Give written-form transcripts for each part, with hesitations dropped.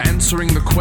Answering the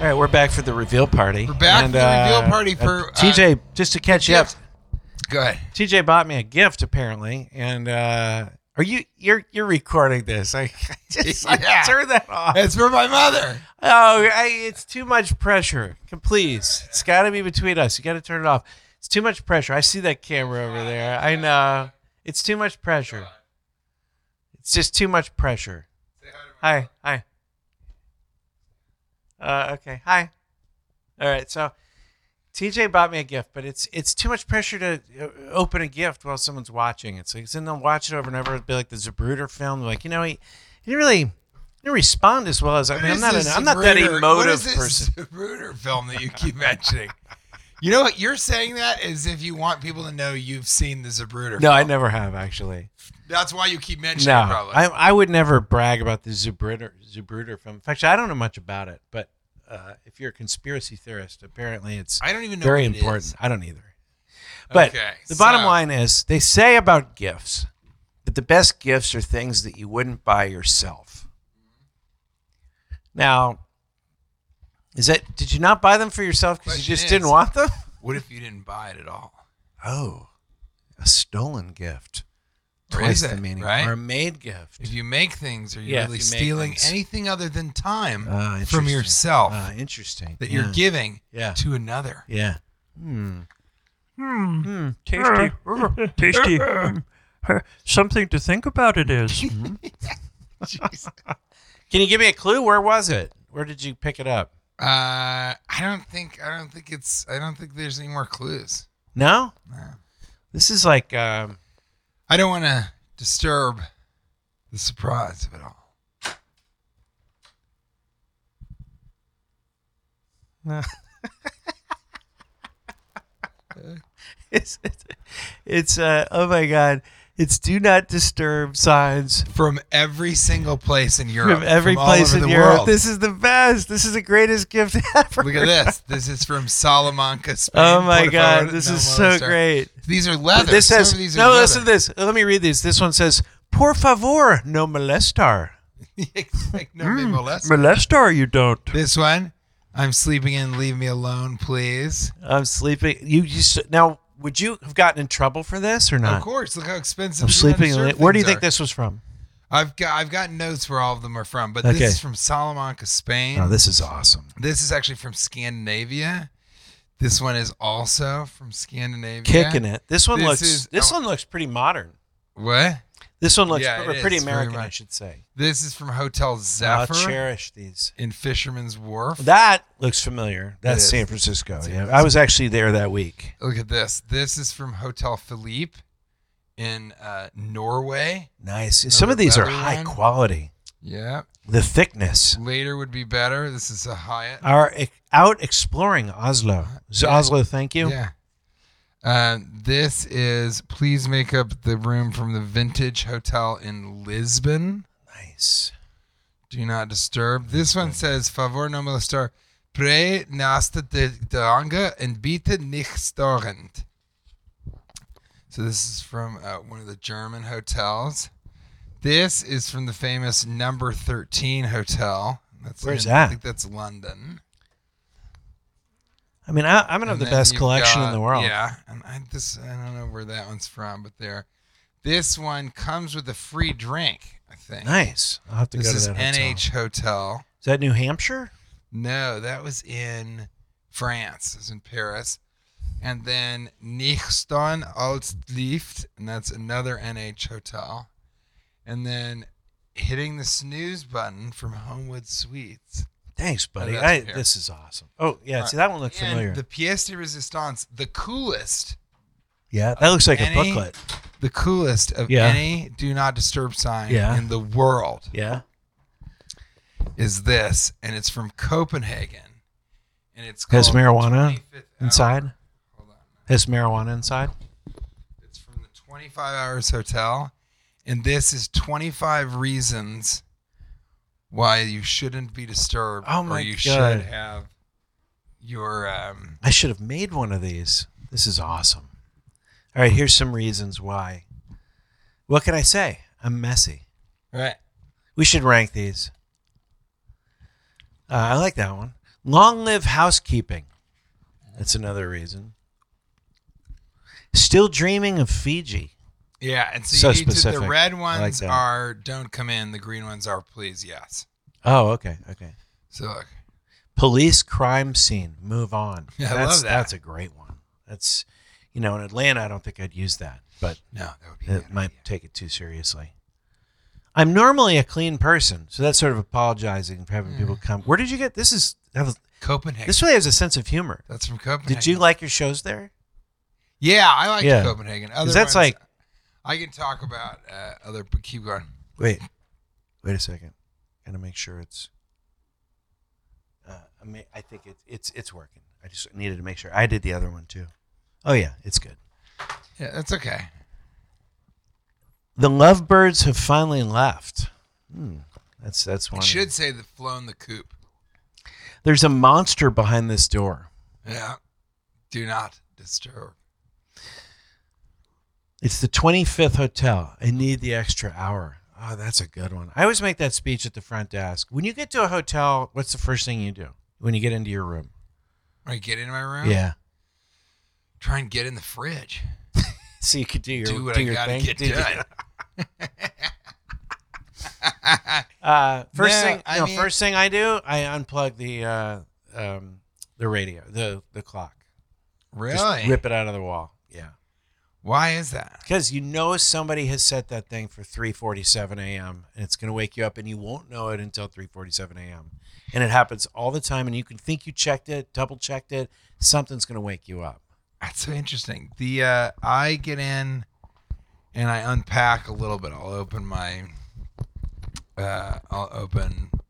All right, we're back for the reveal party. We're back for the reveal party for... TJ, just to catch you up. Go ahead. TJ bought me a gift apparently, and are you're recording this? I turn that off. It's for my mother. Oh, it's too much pressure. Please, it's got to be between us. You got to turn it off. It's too much pressure. I see that camera over there. I know. It's too much pressure. It's just too much pressure. Say hi to my mom. Hi. Okay. Hi. All right. So. TJ bought me a gift, but it's too much pressure to open a gift while someone's watching it. So he's in there watching it over and over. It'd be like the Zapruder film. Like, you know, he didn't really respond as well as I mean. I'm not that emotive what is this person. Zapruder film that you keep mentioning. You know what you're saying that is if you want people to know you've seen the Zapruder. No, film. I never have actually. That's why you keep mentioning. No, it probably. I would never brag about the Zapruder film. In fact, I don't know much about it, but. If you're a conspiracy theorist, apparently it's I don't even know very important. Is. I don't either. But okay, the bottom line is they say about gifts that the best gifts are things that you wouldn't buy yourself. Now, is that did you not buy them for yourself because you just didn't want them? What if you didn't buy it at all? Oh, a stolen gift. Twice the meaning, right? Or a made gift. If you make things, are you really stealing anything other than time from yourself? Interesting. That you're giving to another. Yeah. Tasty. Tasty. Something to think about it is. Can you give me a clue? Where was it? Where did you pick it up? I don't think there's any more clues. No? No. This is like... I don't want to disturb the surprise of it all. No. It's oh my God. It's do not disturb signs from every single place in Europe. From every place in Europe. World. This is the best. This is the greatest gift ever. Look at this. This is from Salamanca, Spain. Oh my God. This is so great. These are leather. This says, listen to this. Let me read these. This one says, por favor, no molestar. Like, no molestar. Molestar, you don't. This one, I'm sleeping in. Leave me alone, please. I'm sleeping. Now. Would you have gotten in trouble for this or not? Of course. Look how expensive. I'm sleeping. Where do you think this was from? I've got notes where all of them are from, but This is from Salamanca, Spain. Oh, this is awesome. This is actually from Scandinavia. This one is also from Scandinavia. Kicking it. This one looks pretty modern. What? This one looks pretty American, I should say. This is from Hotel Zephyr. I'll cherish these. In Fisherman's Wharf. That looks familiar. That's San Francisco. Yeah, I was actually there that week. Look at this. This is from Hotel Philippe in Norway. Nice. Some of these are high quality. Yeah. The thickness. Later would be better. This is a Hyatt. Our out exploring Oslo. Oslo, thank you. Yeah. This is please make up the room from the vintage hotel in Lisbon. Nice. Do not disturb. This one says favor no molestar. Pre nasta de danga and bitte nicht störend. So this is from one of the German hotels. This is from the famous Number 13 Hotel. Where's that? I think that's London. I mean, I'm going to have the best collection in the world. Yeah. And I don't know where that one's from, but there. This one comes with a free drink, I think. Nice. I'll have to go to that hotel. This is NH Hotel. Is that New Hampshire? No, that was in France. It was in Paris. And then Nichston als Lift, and that's another NH Hotel. And then hitting the snooze button from Homewood Suites. Thanks, buddy. This is awesome. Oh, yeah. Right. See, that one looked familiar. The pièce de résistance, the coolest. Yeah, that looks like a booklet. The coolest of any do not disturb sign in the world. Yeah. Is this, and it's from Copenhagen. And it's called. Has marijuana inside? Hold on. Has marijuana inside? It's from the 25 Hours Hotel. And this is 25 reasons why you shouldn't be disturbed. Oh my God. Or you should have your... I should have made one of these. This is awesome. All right, here's some reasons why. What can I say? I'm messy. All right. We should rank these. I like that one. Long live housekeeping. That's another reason. Still dreaming of Fiji. Yeah, and so you need to, the red ones are don't come in, the green ones are please, yes. Oh, okay. So look. Police crime scene, move on. Yeah, I love that. That's a great one. That's, in Atlanta, I don't think I'd use that, but no, that would be it might take it too seriously. I'm normally a clean person, so that's sort of apologizing for having people come. Where did you get this? Copenhagen. This really has a sense of humor. That's from Copenhagen. Did you like your shows there? Yeah, I liked Copenhagen. Because that's like... I can talk about other, but keep going. Wait a second. Gotta make sure it's. I think it's working. I just needed to make sure. I did the other one too. Oh yeah, it's good. Yeah, that's okay. The lovebirds have finally left. That's one. I should say they've flown the coop. There's a monster behind this door. Yeah. Do not disturb. It's the 25th hotel. I need the extra hour. Oh, that's a good one. I always make that speech at the front desk. When you get to a hotel, what's the first thing you do when you get into your room? When I get into my room? Yeah. Try and get in the fridge. So you could do what I gotta get done. First thing I do, I unplug the radio, the clock. Really? Just rip it out of the wall. Yeah. Why is that? Because somebody has set that thing for 3:47 a.m. and it's going to wake you up and you won't know it until 3:47 a.m. And it happens all the time and you can think you checked it, double checked it. Something's going to wake you up. That's so interesting. The I get in and I unpack a little bit. I'll open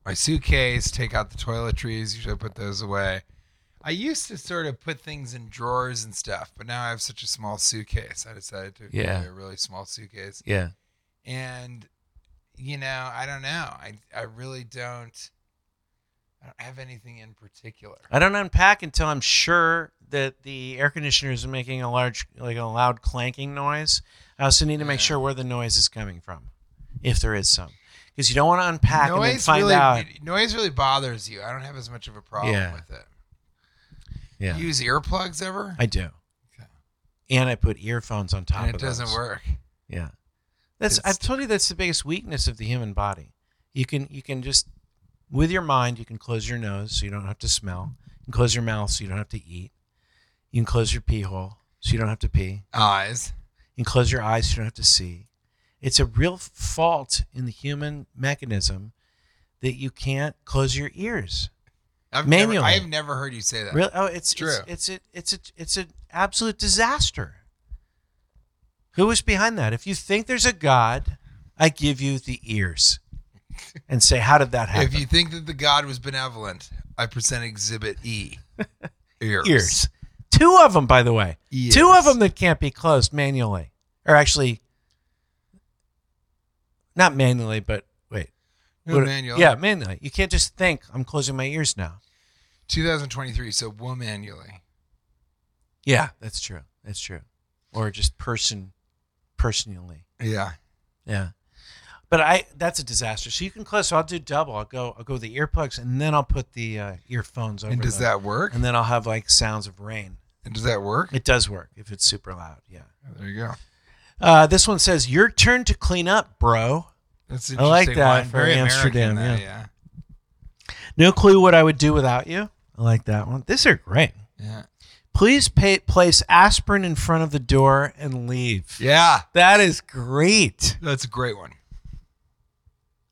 my suitcase, take out the toiletries. Usually I put those away. I used to sort of put things in drawers and stuff, but now I have such a small suitcase. I decided to buy a really small suitcase. Yeah. And, I don't know. I really don't. I don't have anything in particular. I don't unpack until I'm sure that the air conditioner is making a loud clanking noise. I also need to make sure where the noise is coming from, if there is some. Because you don't want to unpack noise and then find out. Noise really bothers you. I don't have as much of a problem with it. Yeah. You use earplugs ever? I do. Okay. And I put earphones on top of those. And it doesn't work. Yeah. I've told you that's the biggest weakness of the human body. You can just, with your mind, you can close your nose so you don't have to smell. You can close your mouth so you don't have to eat. You can close your pee hole so you don't have to pee. Eyes. You can close your eyes so you don't have to see. It's a real fault in the human mechanism that you can't close your ears. I've never heard you say that. Really? Oh, it's true. It's an absolute disaster. Who was behind that? If you think there's a God, I give you the ears and say, how did that happen? If you think that the God was benevolent, I present Exhibit E. Ears. Two of them, by the way. Ears. Two of them that can't be closed manually. Or actually, not manually, but wait. Manually. Yeah, manually. You can't just think, I'm closing my ears now. 2023, so manually. Yeah, that's true. or just personally. Yeah. Yeah. But that's a disaster. So you can close. So I'll do double. I'll go with the earplugs, and then I'll put the earphones over. And does that work? And then I'll have like sounds of rain. And does that work? It does work if it's super loud. Yeah. There you go. This one says, "Your turn to clean up, bro." That's interesting. I like that for Amsterdam. That, yeah. No clue what I would do without you. I like that one. These are great. Yeah. Please place aspirin in front of the door and leave. Yeah. That is great. That's a great one.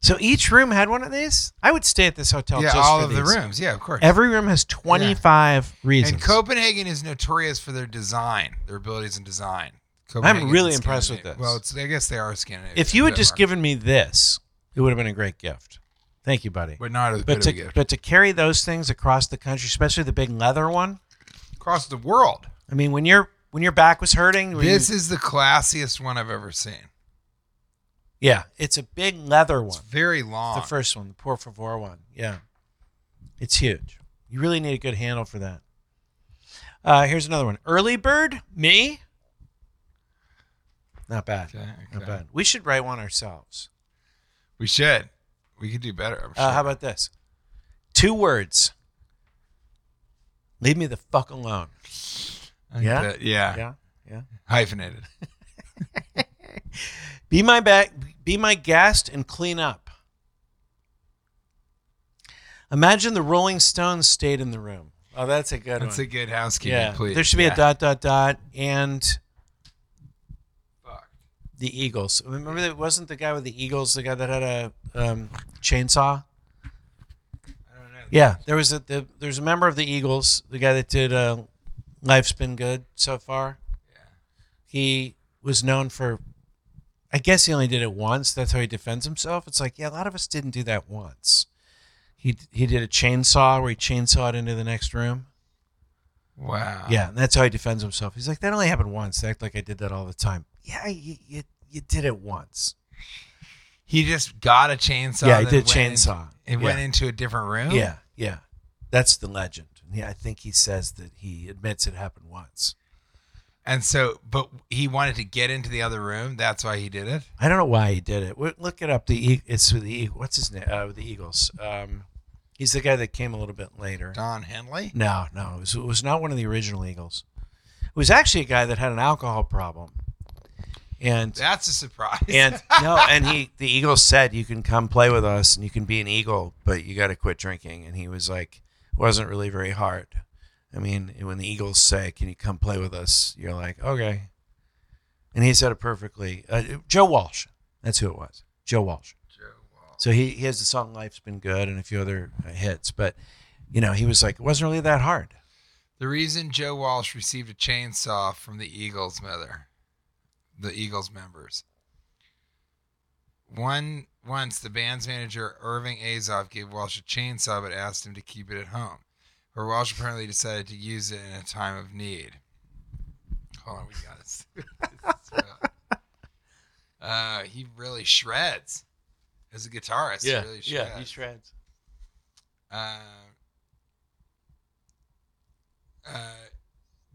So each room had one of these? I would stay at this hotel just for these. Yeah, all of the rooms. Yeah, of course. Every room has 25 reasons. And Copenhagen is notorious for their design, their abilities in design. Copenhagen, I'm really impressed with this. Well, I guess they are Scandinavian. If you had just given me this, it would have been a great gift. Thank you, buddy. But not as good a gift. But to carry those things across the country, especially the big leather one. Across the world. I mean, when your back was hurting. This is the classiest one I've ever seen. Yeah, it's a big leather one. It's very long. It's the first one, the Por Favor one. Yeah, it's huge. You really need a good handle for that. Here's another one. Early bird, me. Not bad. Okay. Not bad. We should write one ourselves. We should. We could do better, I'm sure. How about this? 2 words. Leave me the fuck alone. Yeah. Hyphenated. Be my guest and clean up. Imagine the Rolling Stones stayed in the room. Oh, that's a good one. That's a good housekeeping, please. There should be a ... and the Eagles. Remember, that wasn't the guy with the Eagles, the guy that had a chainsaw? I don't know. Yeah, there was a member of the Eagles, the guy that did Life's Been Good So Far. Yeah. He was known for... I guess he only did it once. That's how he defends himself. It's like, yeah, a lot of us didn't do that once. He did a chainsaw where he chainsawed into the next room. Wow. Yeah, and that's how he defends himself. He's like, that only happened once. They act like I did that all the time. Yeah, you did it once. He just got a chainsaw. Yeah, he did chainsaw. It went into a different room? Yeah. That's the legend. Yeah, I think he says that he admits it happened once. And so, but he wanted to get into the other room. That's why he did it. I don't know why he did it. Look it up. What's his name? The Eagles. He's the guy that came a little bit later. Don Henley? No. It was not one of the original Eagles. It was actually a guy that had an alcohol problem. And that's a surprise. And the Eagles said, you can come play with us and you can be an Eagle, but you got to quit drinking. And he was like, it wasn't really very hard. I mean, when the Eagles say, can you come play with us? You're like, okay. And he said it perfectly. Joe Walsh. That's who it was. Joe Walsh. So he has the song Life's Been Good and a few other hits. But, he was like, it wasn't really that hard. The reason Joe Walsh received a chainsaw from the Eagles members. Once, the band's manager, Irving Azoff, gave Walsh a chainsaw but asked him to keep it at home. Or Walsh apparently decided to use it in a time of need. Hold on, we got it. He really shreds. As a guitarist, he really shreds. Yeah, he shreds.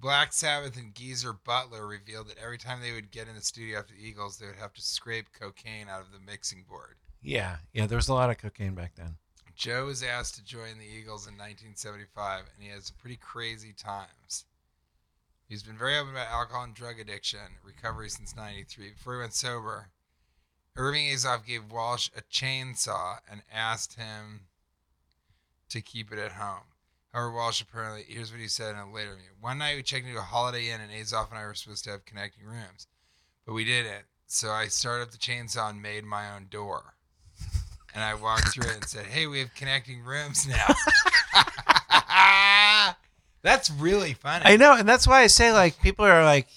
Black Sabbath and Geezer Butler revealed that every time they would get in the studio after the Eagles, they would have to scrape cocaine out of the mixing board. Yeah, there was a lot of cocaine back then. Joe was asked to join the Eagles in 1975, and he has pretty crazy times. He's been very open about alcohol and drug addiction recovery since 93. Before he went sober, Irving Azoff gave Walsh a chainsaw and asked him to keep it at home. However, Walsh apparently, here's what he said in a later interview. One night we checked into a Holiday Inn, and Azoff and I were supposed to have connecting rooms, but we didn't. So I started up the chainsaw and made my own door. And I walked through it and said, hey, we have connecting rooms now. That's really funny. I know. And that's why I say, like, people are like,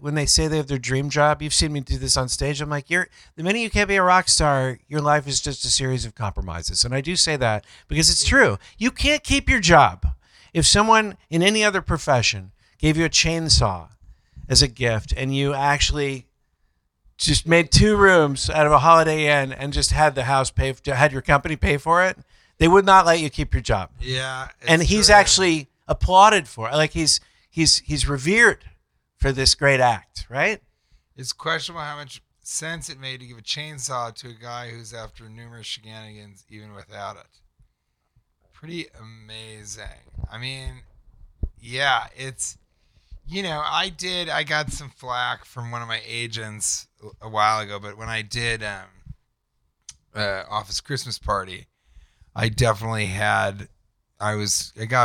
when they say they have their dream job, you've seen me do this on stage. I'm like, the minute you can't be a rock star, your life is just a series of compromises. And I do say that because it's true. You can't keep your job. If someone in any other profession gave you a chainsaw as a gift and you actually... just made 2 rooms out of a Holiday Inn and just had the house had your company pay for it, they would not let you keep your job. Yeah. And he's actually applauded for it. Like he's revered for this great act, right? It's questionable how much sense it made to give a chainsaw to a guy who's after numerous shenanigans even without it. Pretty amazing. I mean, yeah, it's, you know, I got some flack from one of my agents a while ago, but when I did Office Christmas Party, I got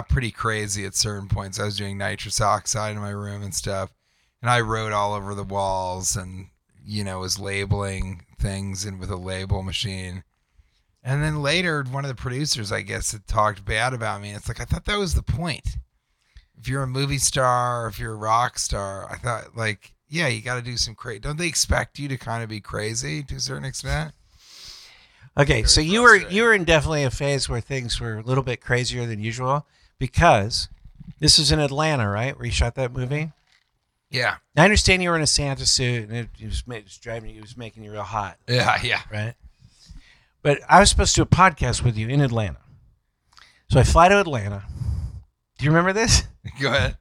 pretty crazy at certain points. I was doing nitrous oxide in my room and stuff, and I wrote all over the walls and, you know, was labeling things and with a label machine. And then later, one of the producers, I guess, had talked bad about me. It's like, I thought that was the point. If you're a movie star, if you're a rock star, I thought, like, yeah, you got to do some crazy. Don't they expect you to kind of be crazy to a certain extent? Okay, very so you were in definitely a phase where things were a little bit crazier than usual, because this was in Atlanta, right, where you shot that movie? Yeah. I understand you were in a Santa suit, and it was making you real hot. Yeah. Right? But I was supposed to do a podcast with you in Atlanta. So I fly to Atlanta. Do you remember this? Go ahead.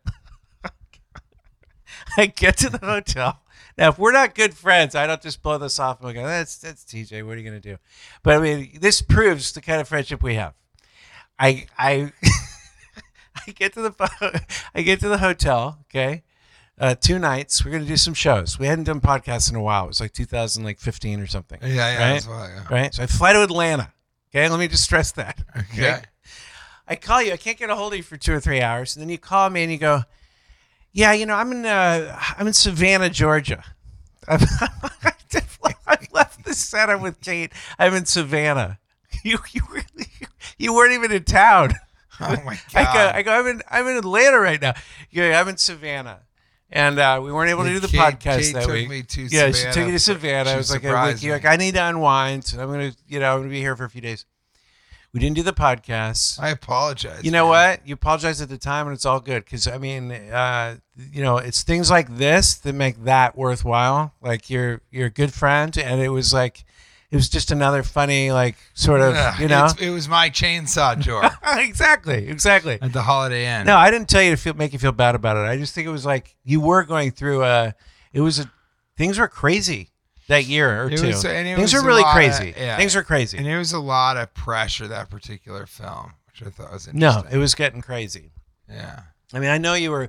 I get to the hotel. Now, if we're not good friends, I don't just blow this off and go, that's TJ. What are you going to do? But I mean, this proves the kind of friendship we have. I get to the hotel. Okay, 2 nights. We're going to do some shows. We hadn't done podcasts in a while. It was like 2015 or something. Yeah, right? That's why, yeah. Right. So I fly to Atlanta. Okay, let me just stress that. Okay. I call you. I can't get a hold of you for 2 or 3 hours, and then you call me and you go, yeah, you know, I'm in Savannah, Georgia. I left the center with Kate. I'm in Savannah. You weren't even in town. Oh my God! I go. I'm in Atlanta right now. Yeah, I'm in Savannah, and we weren't able to do the podcast that week. She took me to Savannah. I was like, I need to unwind. So I'm gonna be here for a few days. We didn't do the podcast. I apologize. You know what? You apologized at the time, and it's all good. Because, I mean, you know, it's things like this that make that worthwhile. Like, you're a good friend, and it was like, it was just another funny, like, sort of, you know. It was my chainsaw drawer. Exactly. At the Holiday Inn. No, I didn't tell you to make you feel bad about it. I just think it was like, you were going through things were crazy. That year or two. Things were really crazy. Things were crazy. And there was a lot of pressure, that particular film, which I thought was interesting. No, it was getting crazy. Yeah. I mean, I know you were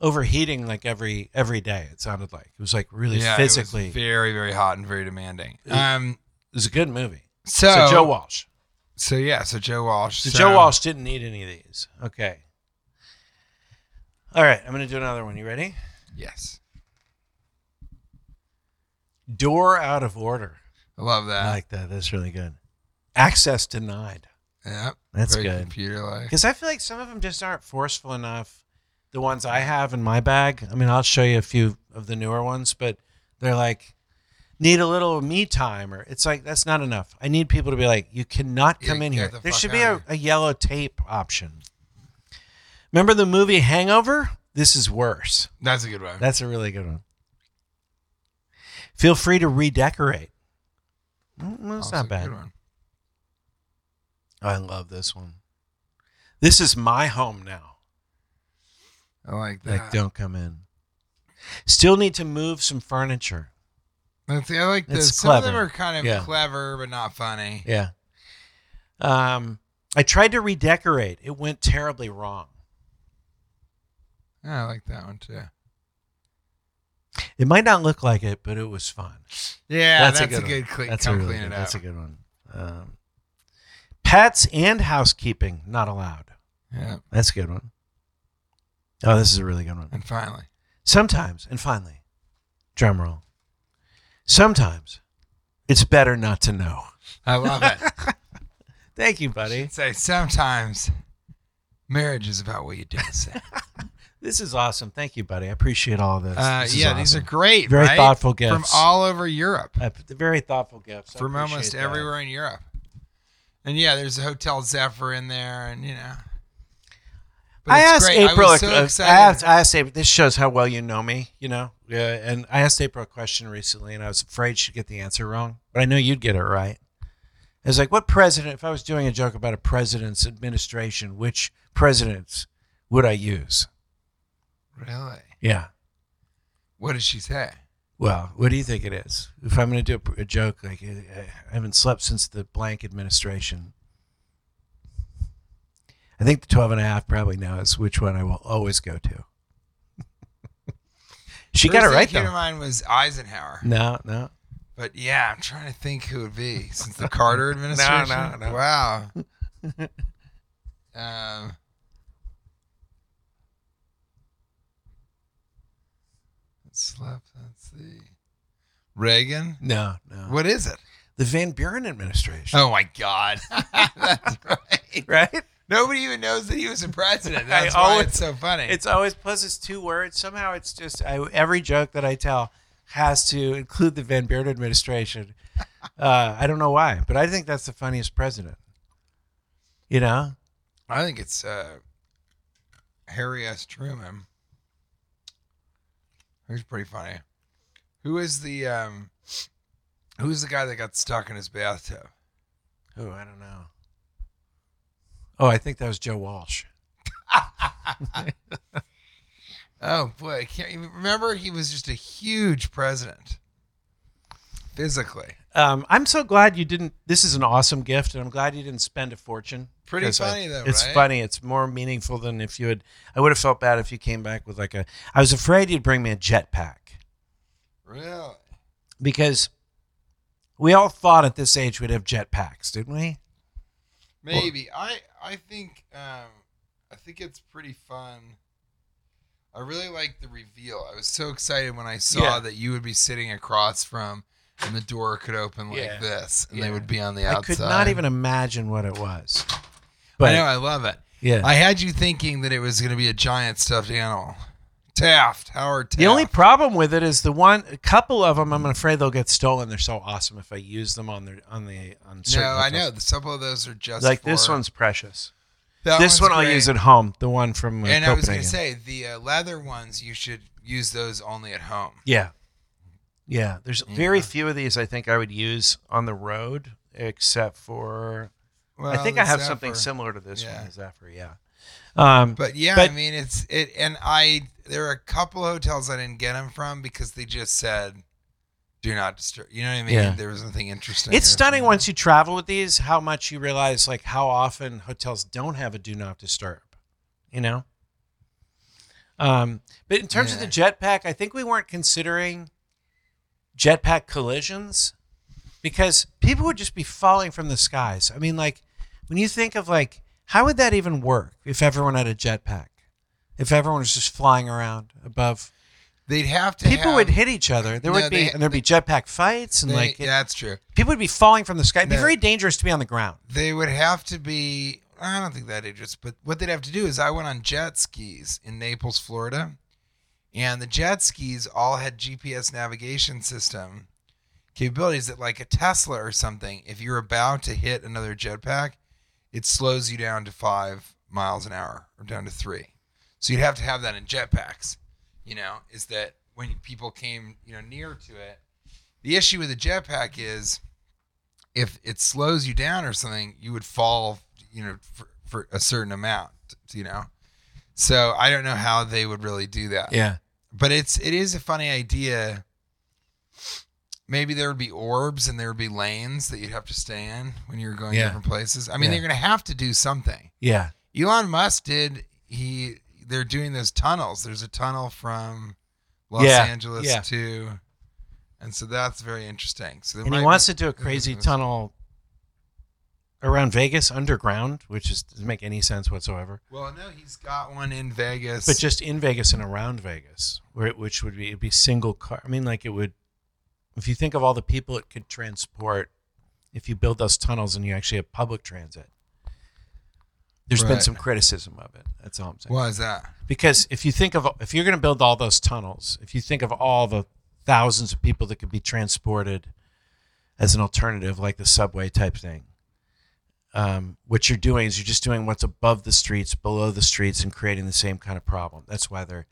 overheating like every day, it sounded like. It was like really physically. It was very, very hot and very demanding. It was a good movie. So Joe Walsh. Joe Walsh didn't need any of these. Okay. All right. I'm going to do another one. You ready? Yes. Door out of order. I love that. I like that. That's really good. Access denied. Yeah. That's very good. Computer-like. Because I feel like some of them just aren't forceful enough. The ones I have in my bag. I mean, I'll show you a few of the newer ones, but they're like, need a little me time. Or it's like, that's not enough. I need people to be like, you cannot come in here. There should be a yellow tape option. Remember the movie Hangover? This is worse. That's a good one. That's a really good one. Feel free to redecorate. That's not bad. I love this one. This is my home now. I like that. Like, don't come in. Still need to move some furniture. I like this. Some of them are kind of clever, but not funny. Yeah. I tried to redecorate. It went terribly wrong. Yeah, I like that one too. It might not look like it, but it was fun. Yeah, that's a good one. That's a good one. Pets and housekeeping not allowed. Yeah, that's a good one. Oh, this is a really good one. And finally, drum roll. Sometimes it's better not to know. I love it. Thank you, buddy. Say sometimes marriage is about what you don't say. This is awesome. Thank you, buddy. I appreciate all this. This is awesome. These are great. Very thoughtful gifts. From all over Europe. Very thoughtful gifts. From almost everywhere in Europe. And yeah, there's a Hotel Zephyr in there, and you know. But I asked April, this shows how well you know me, you know. Yeah, and I asked April a question recently, and I was afraid she'd get the answer wrong, but I know you'd get it right. I was like, what president, if I was doing a joke about a president's administration, which presidents would I use? Really? Yeah. What did she say? Well, what do you think it is? If I'm going to do a joke, like, I haven't slept since the blank administration. I think the 12 and a half probably now is which one I will always go to. She got it right, though. Mine was Eisenhower. No. But, yeah, I'm trying to think who it would be. Since the Carter administration? No. Wow. Let's see. Reagan? No. What is it? The Van Buren administration. Oh, my God. That's right. Right? Nobody even knows that he was a president. That's why it's so funny. It's always, plus it's two words. Somehow it's just, every joke that I tell has to include the Van Buren administration. I don't know why, but I think that's the funniest president. You know? I think it's Harry S. Truman. He's pretty funny. Who's the guy that got stuck in his bathtub? Oh, I don't know. Oh, I think that was Joe Walsh. Oh, boy. I can't even remember, he was just a huge president. Physically. I'm so glad you didn't. This is an awesome gift, and I'm glad you didn't spend a fortune. Pretty funny, though, right? It's funny. It's more meaningful than if you had. I would have felt bad if you came back with like a. I was afraid you'd bring me a jetpack. Really? Because we all thought at this age we'd have jetpacks, didn't we? Maybe. Well, I think it's pretty fun. I really liked the reveal. I was so excited when I saw that you would be sitting across from, and the door could open like this, and they would be on the outside. I could not even imagine what it was. But I know, I love it. Yeah, I had you thinking that it was going to be a giant stuffed animal. Taft, Howard Taft. The only problem with it is a couple of them, I'm afraid they'll get stolen. They're so awesome if I use them on certain. No, I know. Some of those are just like this one's precious. This one I'll use at home. The one from Copenhagen. And I was going to say, the leather ones, you should use those only at home. Yeah. Yeah, there's very few of these I think I would use on the road, except for, I think I have something similar to this one, the Zephyr, But I mean, there are a couple hotels I didn't get them from because they just said, do not disturb, you know what I mean? Yeah. There was nothing interesting. It's stunning once you travel with these, how much you realize, like, how often hotels don't have a do not disturb, you know? But in terms of the jetpack, I think we weren't considering jetpack collisions, because people would just be falling from the skies. I mean, like, when you think of, like, how would that even work if everyone had a jetpack? If everyone was just flying around above, they'd have to. People would hit each other. There'd be jetpack fights, and that's true. People would be falling from the sky. It'd be very dangerous to be on the ground. They would have to be. I don't think that dangerous, but what they'd have to do is, I went on jet skis in Naples, Florida. And the jet skis all had GPS navigation system capabilities that, like a Tesla or something, if you're about to hit another jetpack, it slows you down to 5 miles an hour or down to 3. So you'd have to have that in jetpacks, you know, is that when people came, you know, near to it. The issue with a jetpack is if it slows you down or something, you would fall, you know, for a certain amount, you know. So I don't know how they would really do that. Yeah. But it is a funny idea. Maybe there would be orbs and there would be lanes that you'd have to stay in when you're going different places. I mean, they're going to have to do something. Yeah. Elon Musk they're doing those tunnels. There's a tunnel from Los Angeles to, and so that's very interesting. So he wants to do a crazy tunnel around Vegas underground, which doesn't make any sense whatsoever. Well, no, he's got one in Vegas. But just in Vegas and around Vegas, which would be, it'd be single car. I mean, like, it would, if you think of all the people it could transport, if you build those tunnels and you actually have public transit. There's been some criticism of it. That's all I'm saying. Why is that? Because if you're going to build all those tunnels, if you think of all the thousands of people that could be transported as an alternative, like the subway type thing, what you're doing is you're just doing what's above the streets, below the streets, and creating the same kind of problem. That's why they're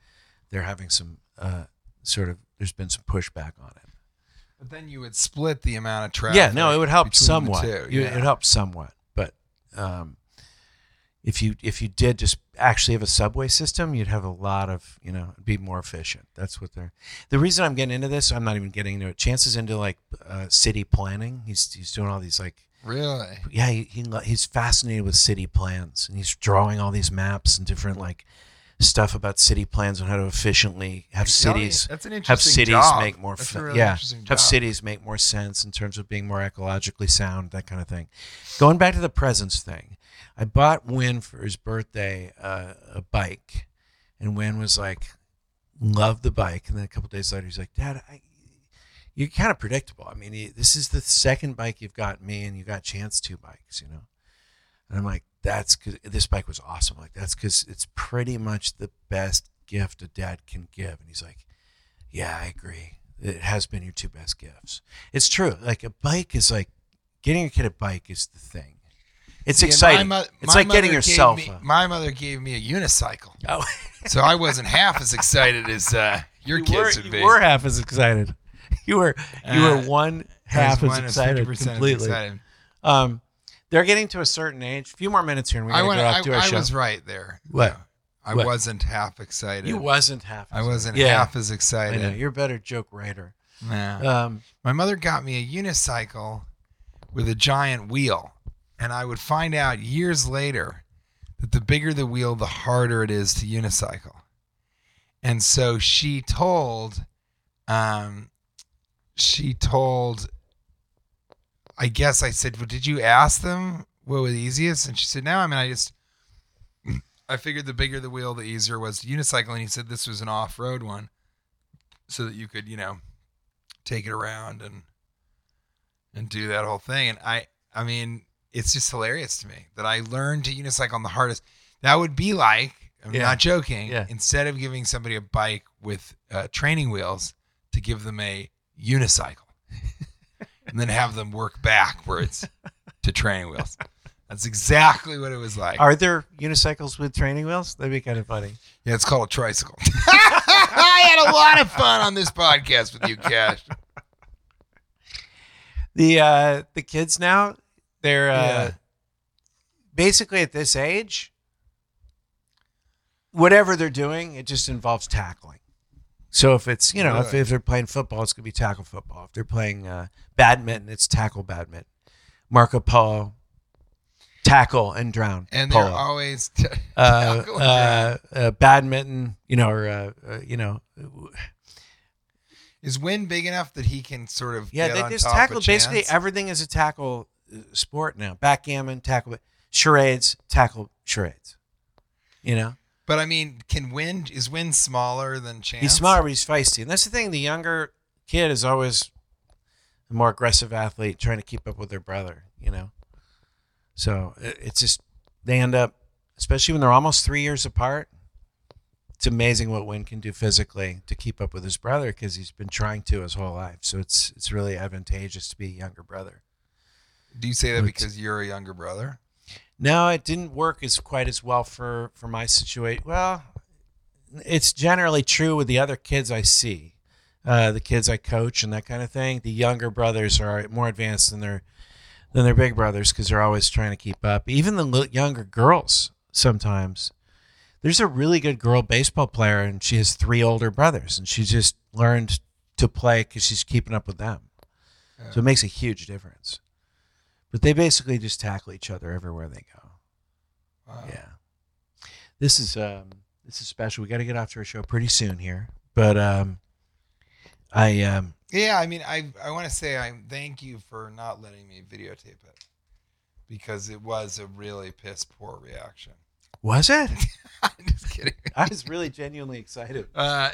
having some there's been some pushback on it. But then you would split the amount of traffic. Yeah, no, it would help somewhat. It would help somewhat, but if you did just actually have a subway system, you'd have a lot of, you know, it'd be more efficient. That's what they're. The reason I'm getting into this, I'm not even getting into it. Chance is into like city planning. He's doing all these like. Really? Yeah, he's fascinated with city plans, and he's drawing all these maps and different like stuff about city plans and how to efficiently have cities. That's an interesting have cities job. Make more. Really yeah, have job. Cities make more sense in terms of being more ecologically sound, that kind of thing. Going back to the presents thing, I bought Wynn for his birthday a bike, and Wynn was like, "Love the bike," and then a couple of days later, he's like, "Dad, You're kind of predictable. I mean, this is the second bike you've got me, and you got Chance two bikes, you know." And I'm like, "That's because this bike was awesome. Like, that's because it's pretty much the best gift a dad can give." And he's like, "Yeah, I agree. It has been your two best gifts." It's true. Like a bike is like getting your kid a bike is the thing. It's exciting. It's like getting yourself. My mother gave me a unicycle. Oh, so I wasn't half as excited as your kids would be. You were half as excited. You were one half as excited completely. Excited. They're getting to a certain age. A few more minutes here, and we're going to go off to our show. I was right there. What? No, I wasn't half excited. You wasn't half excited. I wasn't half as excited. I know. You're a better joke writer. Nah. My mother got me a unicycle with a giant wheel, and I would find out years later that the bigger the wheel, the harder it is to unicycle. And so she told... I guess I said, "Well, did you ask them what was the easiest?" And she said, "No, I mean, I figured the bigger the wheel, the easier was to unicycle." And he said, "This was an off-road one so that you could, you know, take it around and do that whole thing." And I mean, it's just hilarious to me that I learned to unicycle on the hardest. That would be like, I'm not joking, instead of giving somebody a bike with training wheels, to give them a unicycle and then have them work backwards to training wheels. That's exactly what it was like. Are there unicycles with training wheels? That'd be kind of funny. Yeah, it's called a tricycle. I had a lot of fun on this podcast with you, Cash. The kids now, they're basically at this age, whatever they're doing, it just involves tackling. So if it's, you know, really? if they're playing football, it's going to be tackle football. If they're playing badminton, it's tackle badminton. Marco Polo, tackle and drown. And they're always tackle and drown. Badminton, you know, or, you know. Is Wynn big enough that he can sort of get on top of Chance? Yeah, they just tackle. Basically, everything is a tackle sport now. Backgammon, tackle, charades, tackle charades, you know. But I mean, is Wynn smaller than Chance? He's smaller, but he's feisty. And that's the thing. The younger kid is always a more aggressive athlete trying to keep up with their brother, you know? So it's just, they end up, especially when they're almost 3 years apart, it's amazing what Wynn can do physically to keep up with his brother because he's been trying to his whole life. So it's really advantageous to be a younger brother. Do you say that because you're a younger brother? No, it didn't work quite as well for my situation. Well, it's generally true with the other kids I see, the kids I coach and that kind of thing. The younger brothers are more advanced than their big brothers because they're always trying to keep up. Even the younger girls sometimes. There's a really good girl baseball player, and she has three older brothers, and she just learned to play because she's keeping up with them. Yeah. So it makes a huge difference. But they basically just tackle each other everywhere they go. Wow. Yeah. This is special. We got to get off to our show pretty soon here. But I want to say I thank you for not letting me videotape it because it was a really piss poor reaction. Was it? I'm just kidding. I was really genuinely excited. I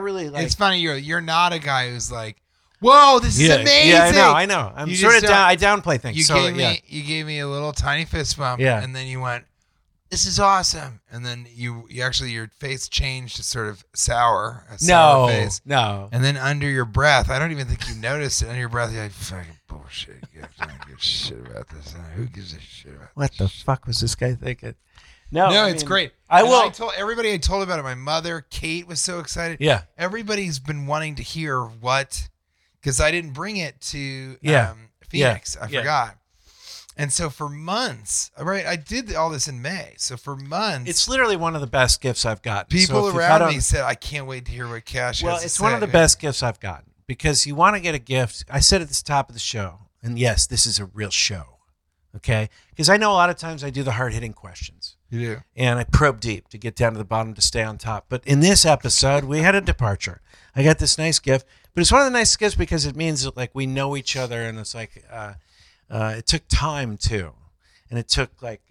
really like. It's funny. You're not a guy who's like, "Whoa, this is amazing!" Yeah, I know. I'm sort of down. I downplay things. You gave me a little tiny fist bump, and then you went, "This is awesome!" And then you actually your face changed to sort of sour face. No. And then under your breath, I don't even think you noticed it. Under your breath, you're like, "Fucking bullshit! You guys don't give a shit about this. Who gives a shit about what this? What the fuck was this guy thinking?" No, it's great. I told everybody. I told about it. My mother, Kate, was so excited. Yeah. Everybody's been wanting to hear what. Because I didn't bring it to Phoenix. I forgot. And so for months, right? I did all this in May. So for months, it's literally one of the best gifts I've gotten. People around me said, "I can't wait to hear what Cash has to say." Well, it's one of the best gifts I've gotten because you want to get a gift. I said at the top of the show, and yes, this is a real show, okay? Because I know a lot of times I do the hard-hitting questions. You do. And I probe deep to get down to the bottom to stay on top. But in this episode, we had a departure. I got this nice gift, but it's one of the nice gifts because it means that, like, we know each other, and it's like... it took time too, and it took like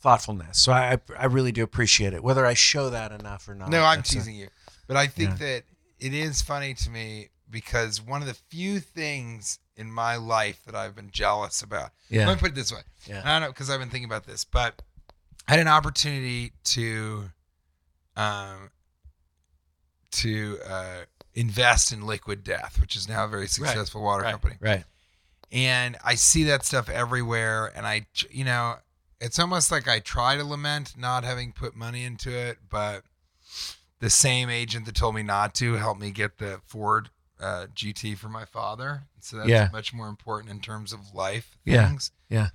thoughtfulness. So I really do appreciate it, whether I show that enough or not. No, I'm teasing you, but I think that it is funny to me because one of the few things in my life that I've been jealous about. Yeah. Let me put it this way. Yeah. I don't know because I've been thinking about this, but I had an opportunity to invest in Liquid Death, which is now a very successful water company. Right. And I see that stuff everywhere. And I, you know, it's almost like I try to lament not having put money into it. But the same agent that told me not to helped me get the Ford GT for my father. So that's much more important in terms of life things. Yeah.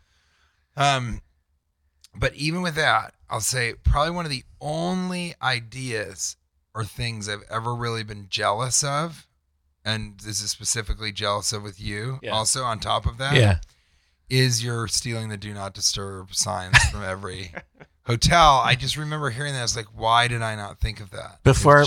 But even with that, I'll say probably one of the only ideas or things I've ever really been jealous of, and this is specifically jealous of with you also on top of that, is you're stealing the do not disturb signs from every hotel. I just remember hearing that. I was like, why did I not think of that? Before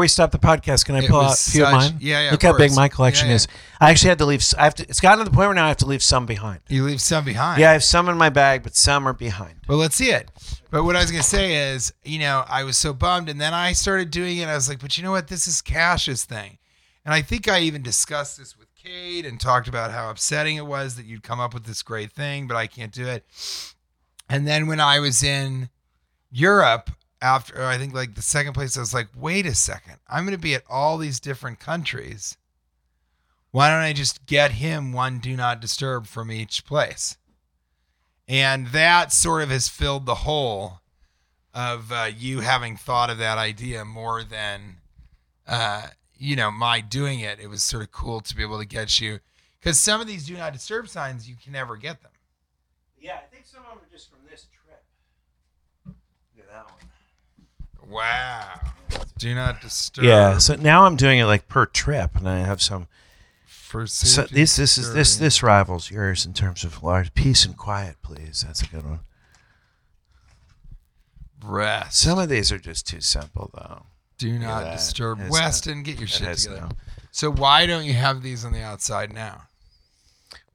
we stop the podcast, can I pull out a few of mine? Yeah, Look how big my collection is. I actually had to leave. It's gotten to the point where now I have to leave some behind. You leave some behind? Yeah, I have some in my bag, but some are behind. Well, let's see it. But what I was going to say is, you know, I was so bummed. And then I started doing it. I was like, but you know what? This is Cash's thing. And I think I even discussed this with Kate and talked about how upsetting it was that you'd come up with this great thing, but I can't do it. And then when I was in Europe, after I think like the second place, I was like, wait a second, I'm going to be at all these different countries. Why don't I just get him one do not disturb from each place? And that sort of has filled the hole of you having thought of that idea more than... you know, my doing it, it was sort of cool to be able to get you. Because some of these do not disturb signs, you can never get them. Yeah, I think some of them are just from this trip. Look at that one. Wow. Do not disturb. Yeah, so now I'm doing it like per trip, and I have some. So this rivals yours in terms of large. Peace and quiet, please. That's a good one. Rest. Some of these are just too simple, though. Do not disturb. Weston, get your shit together. No. So why don't you have these on the outside now?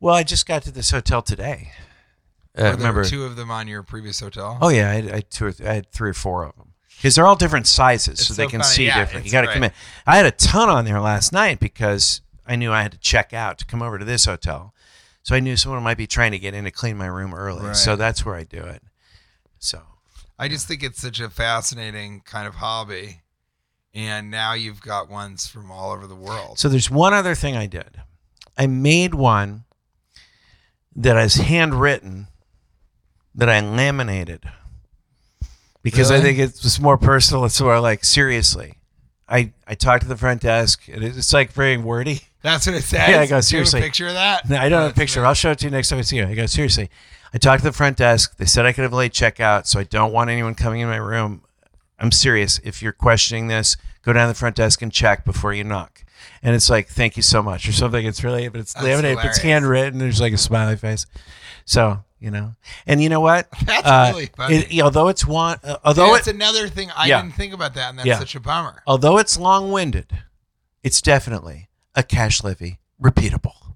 Well, I just got to this hotel today. Were there two of them on your previous hotel? Oh, yeah. I had three or four of them. Because they're all different sizes, so they can see different. You got to come in. I had a ton on there last night because I knew I had to check out to come over to this hotel. So I knew someone might be trying to get in to clean my room early. Right. So that's where I do it. So I just think it's such a fascinating kind of hobby. And now you've got ones from all over the world. So there's one other thing I did. I made one that is handwritten that I laminated because I think it's more personal. It's more like, seriously, I talked to the front desk and it's like very wordy. That's what it says? Yeah, I go, seriously. Do you have a picture of that? No, I don't have a picture. I'll show it to you next time I see you. I go, seriously. I talked to the front desk. They said I could have late checkout, so I don't want anyone coming in my room. I'm serious. If you're questioning this, go down to the front desk and check before you knock. And it's like, thank you so much or something. It's really, but it's laminated, but it's handwritten. There's like a smiley face. So, you know, and you know what? That's really funny. It's another thing. I didn't think about that. And that's such a bummer. Although it's long-winded, it's definitely a Cash Livy repeatable.